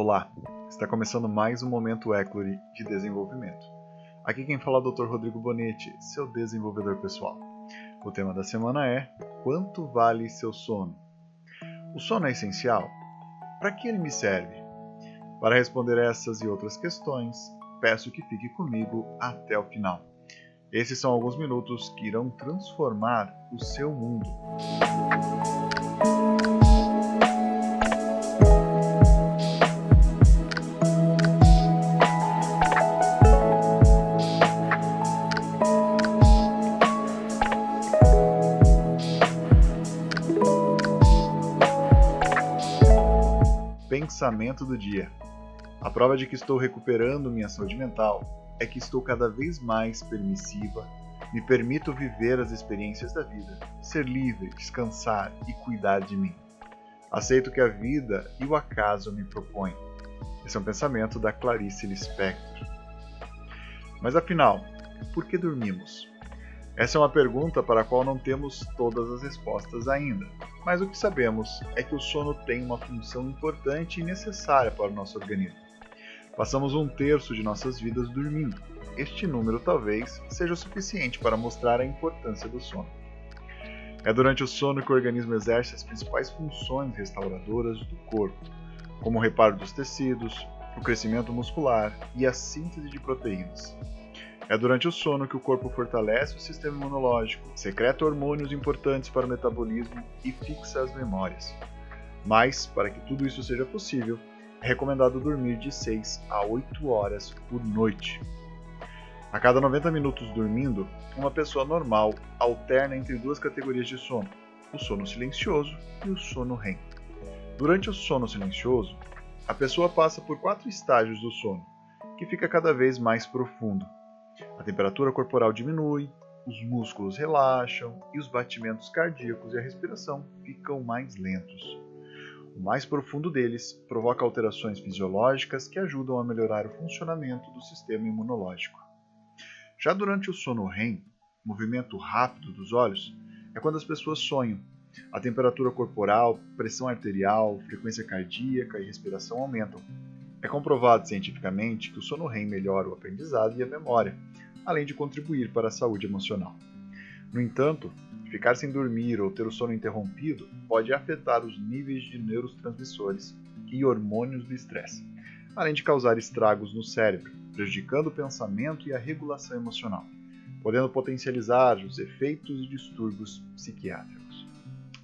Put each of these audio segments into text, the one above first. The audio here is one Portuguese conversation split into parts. Olá, está começando mais um Momento Éclori de Desenvolvimento. Aqui quem fala é o Dr. Rodrigo Bonetti, seu desenvolvedor pessoal. O tema da semana é: quanto vale seu sono? O sono é essencial? Para que ele me serve? Para responder essas e outras questões, peço que fique comigo até o final. Esses são alguns minutos que irão transformar o seu mundo. Pensamento do dia. A prova de que estou recuperando minha saúde mental é que estou cada vez mais permissiva, me permito viver as experiências da vida, ser livre, descansar e cuidar de mim. Aceito que a vida e o acaso me propõem. Esse é um pensamento da Clarice Lispector. Mas afinal, por que dormimos? Essa é uma pergunta para a qual não temos todas as respostas ainda, mas o que sabemos é que o sono tem uma função importante e necessária para o nosso organismo. Passamos um terço de nossas vidas dormindo. Este número talvez seja o suficiente para mostrar a importância do sono. É durante o sono que o organismo exerce as principais funções restauradoras do corpo, como o reparo dos tecidos, o crescimento muscular e a síntese de proteínas. É durante o sono que o corpo fortalece o sistema imunológico, secreta hormônios importantes para o metabolismo e fixa as memórias. Mas, para que tudo isso seja possível, é recomendado dormir de 6 a 8 horas por noite. A cada 90 minutos dormindo, uma pessoa normal alterna entre duas categorias de sono, o sono silencioso e o sono REM. Durante o sono silencioso, a pessoa passa por 4 estágios do sono, que fica cada vez mais profundo. A temperatura corporal diminui, os músculos relaxam e os batimentos cardíacos e a respiração ficam mais lentos. O mais profundo deles provoca alterações fisiológicas que ajudam a melhorar o funcionamento do sistema imunológico. Já durante o sono REM, movimento rápido dos olhos, é quando as pessoas sonham. A temperatura corporal, pressão arterial, frequência cardíaca e respiração aumentam. É comprovado cientificamente que o sono REM melhora o aprendizado e a memória, além de contribuir para a saúde emocional. No entanto, ficar sem dormir ou ter o sono interrompido pode afetar os níveis de neurotransmissores e hormônios do estresse, além de causar estragos no cérebro, prejudicando o pensamento e a regulação emocional, podendo potencializar os efeitos e distúrbios psiquiátricos.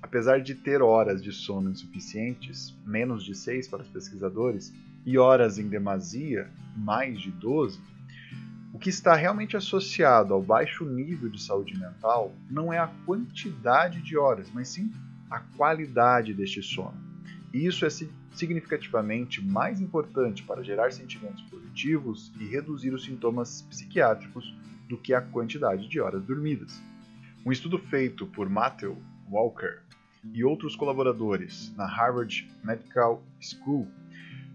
Apesar de ter horas de sono insuficientes, menos de 6 para os pesquisadores, e horas em demasia, mais de 12, o que está realmente associado ao baixo nível de saúde mental não é a quantidade de horas, mas sim a qualidade deste sono. E isso é significativamente mais importante para gerar sentimentos positivos e reduzir os sintomas psiquiátricos do que a quantidade de horas dormidas. Um estudo feito por Matthew Walker e outros colaboradores na Harvard Medical School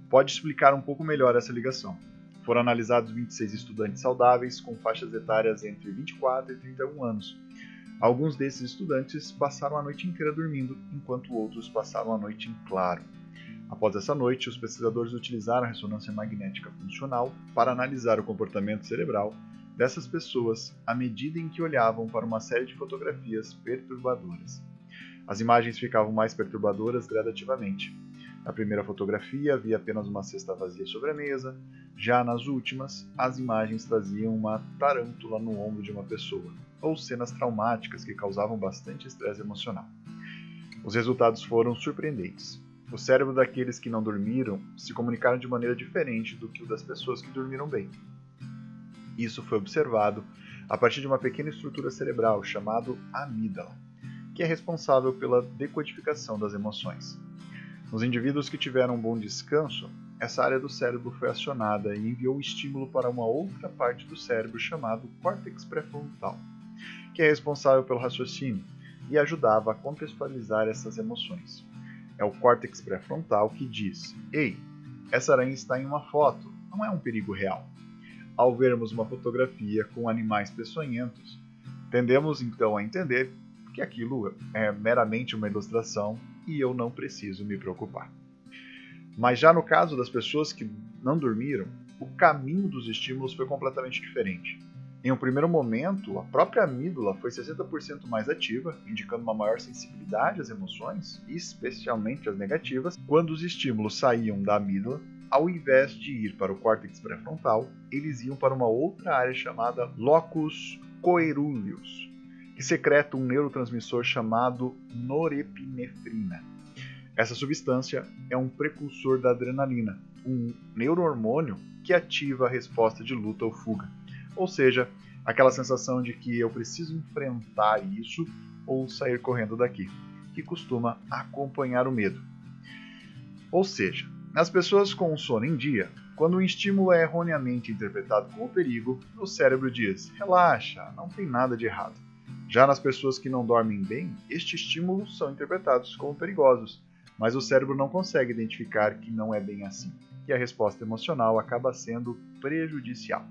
pode explicar um pouco melhor essa ligação. Foram analisados 26 estudantes saudáveis com faixas etárias entre 24 e 31 anos. Alguns desses estudantes passaram a noite inteira dormindo, enquanto outros passaram a noite em claro. Após essa noite, os pesquisadores utilizaram a ressonância magnética funcional para analisar o comportamento cerebral dessas pessoas à medida em que olhavam para uma série de fotografias perturbadoras. As imagens ficavam mais perturbadoras gradativamente. Na primeira fotografia havia apenas uma cesta vazia sobre a mesa, já nas últimas, as imagens traziam uma tarântula no ombro de uma pessoa, ou cenas traumáticas que causavam bastante estresse emocional. Os resultados foram surpreendentes. O cérebro daqueles que não dormiram se comunicaram de maneira diferente do que o das pessoas que dormiram bem. Isso foi observado a partir de uma pequena estrutura cerebral chamada amígdala, que é responsável pela decodificação das emoções. Nos indivíduos que tiveram um bom descanso, essa área do cérebro foi acionada e enviou estímulo para uma outra parte do cérebro chamada córtex pré-frontal, que é responsável pelo raciocínio e ajudava a contextualizar essas emoções. É o córtex pré-frontal que diz: "Ei, essa aranha está em uma foto, não é um perigo real." Ao vermos uma fotografia com animais peçonhentos, tendemos então a entender que aquilo é meramente uma ilustração e eu não preciso me preocupar. Mas já no caso das pessoas que não dormiram, o caminho dos estímulos foi completamente diferente. Em um primeiro momento, a própria amígdala foi 60% mais ativa, indicando uma maior sensibilidade às emoções, especialmente às negativas, quando os estímulos saíam da amígdala. Ao invés de ir para o córtex pré-frontal, eles iam para uma outra área chamada locus coeruleus, que secreta um neurotransmissor chamado norepinefrina. Essa substância é um precursor da adrenalina, um neurohormônio que ativa a resposta de luta ou fuga, ou seja, aquela sensação de que eu preciso enfrentar isso ou sair correndo daqui, que costuma acompanhar o medo. Ou seja, nas pessoas com sono em dia, quando um estímulo é erroneamente interpretado como perigo, o cérebro diz, relaxa, não tem nada de errado. Já nas pessoas que não dormem bem, estes estímulos são interpretados como perigosos, mas o cérebro não consegue identificar que não é bem assim, e a resposta emocional acaba sendo prejudicial.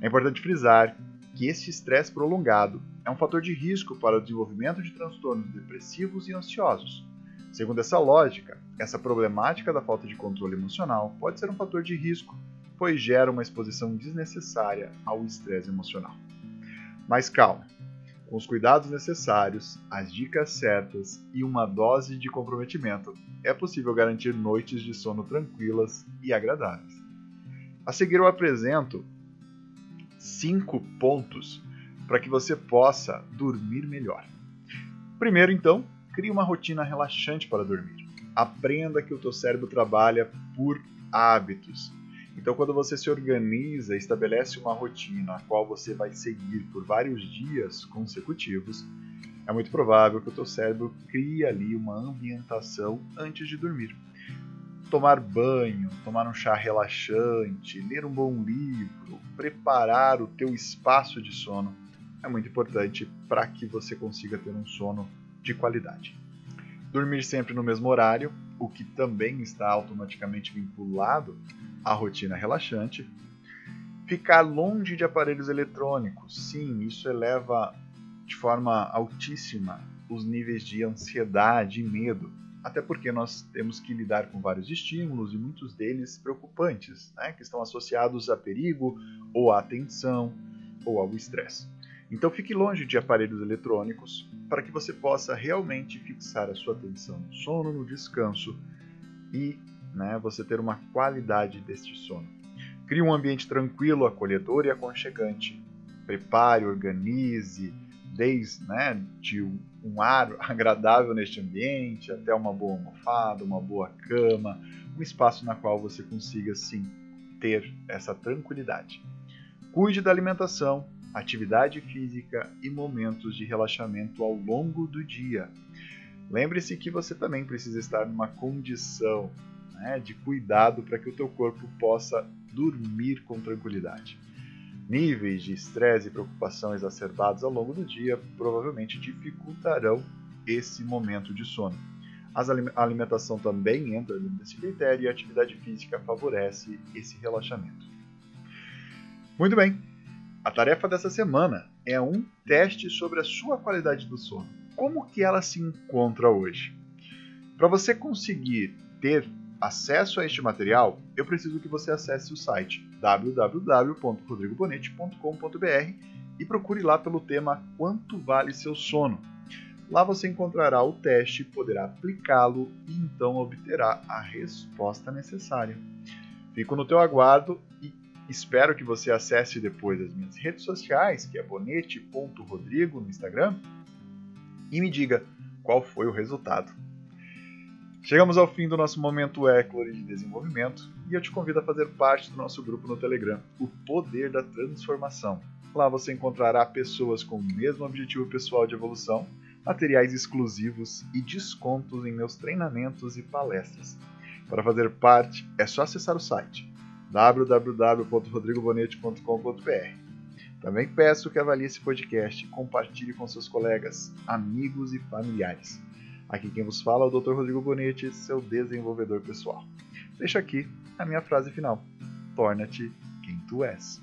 É importante frisar que este estresse prolongado é um fator de risco para o desenvolvimento de transtornos depressivos e ansiosos. Segundo essa lógica, essa problemática da falta de controle emocional pode ser um fator de risco, pois gera uma exposição desnecessária ao estresse emocional. Mas calma, com os cuidados necessários, as dicas certas e uma dose de comprometimento, é possível garantir noites de sono tranquilas e agradáveis. A seguir eu apresento 5 pontos para que você possa dormir melhor. Primeiro, então, crie uma rotina relaxante para dormir. Aprenda que o teu cérebro trabalha por hábitos. Então, quando você se organiza e estabelece uma rotina a qual você vai seguir por vários dias consecutivos, é muito provável que o teu cérebro crie ali uma ambientação antes de dormir. Tomar banho, tomar um chá relaxante, ler um bom livro, preparar o teu espaço de sono é muito importante para que você consiga ter um sono de qualidade. Dormir sempre no mesmo horário, o que também está automaticamente vinculado à rotina relaxante. Ficar longe de aparelhos eletrônicos, sim, isso eleva de forma altíssima os níveis de ansiedade e medo, até porque nós temos que lidar com vários estímulos e muitos deles preocupantes, né, que estão associados a perigo, ou à tensão, ou ao estresse. Então fique longe de aparelhos eletrônicos para que você possa realmente fixar a sua atenção no sono, no descanso e você ter uma qualidade deste sono. Crie um ambiente tranquilo, acolhedor e aconchegante. Prepare, organize, desde de um ar agradável neste ambiente até uma boa almofada, uma boa cama, um espaço na qual você consiga sim ter essa tranquilidade. Cuide da alimentação, atividade física e momentos de relaxamento ao longo do dia. Lembre-se que você também precisa estar numa condição de cuidado para que o teu corpo possa dormir com tranquilidade. Níveis de estresse e preocupação exacerbados ao longo do dia provavelmente dificultarão esse momento de sono. A alimentação também entra nesse critério e a atividade física favorece esse relaxamento. Muito bem! A tarefa dessa semana é um teste sobre a sua qualidade do sono. Como que ela se encontra hoje? Para você conseguir ter acesso a este material, eu preciso que você acesse o site www.rodrigobonetti.com.br e procure lá pelo tema Quanto Vale Seu Sono. Lá você encontrará o teste, poderá aplicá-lo e então obterá a resposta necessária. Fico no teu aguardo e espero que você acesse depois as minhas redes sociais, que é bonetti.rodrigo no Instagram, e me diga qual foi o resultado. Chegamos ao fim do nosso momento Éclori de desenvolvimento e eu te convido a fazer parte do nosso grupo no Telegram, o Poder da Transformação. Lá você encontrará pessoas com o mesmo objetivo pessoal de evolução, materiais exclusivos e descontos em meus treinamentos e palestras. Para fazer parte, é só acessar o site www.rodrigobonetti.com.br. Também peço que avalie esse podcast e compartilhe com seus colegas, amigos e familiares. Aqui quem vos fala é o Dr. Rodrigo Bonetti, seu desenvolvedor pessoal. Deixo aqui a minha frase final. Torna-te quem tu és.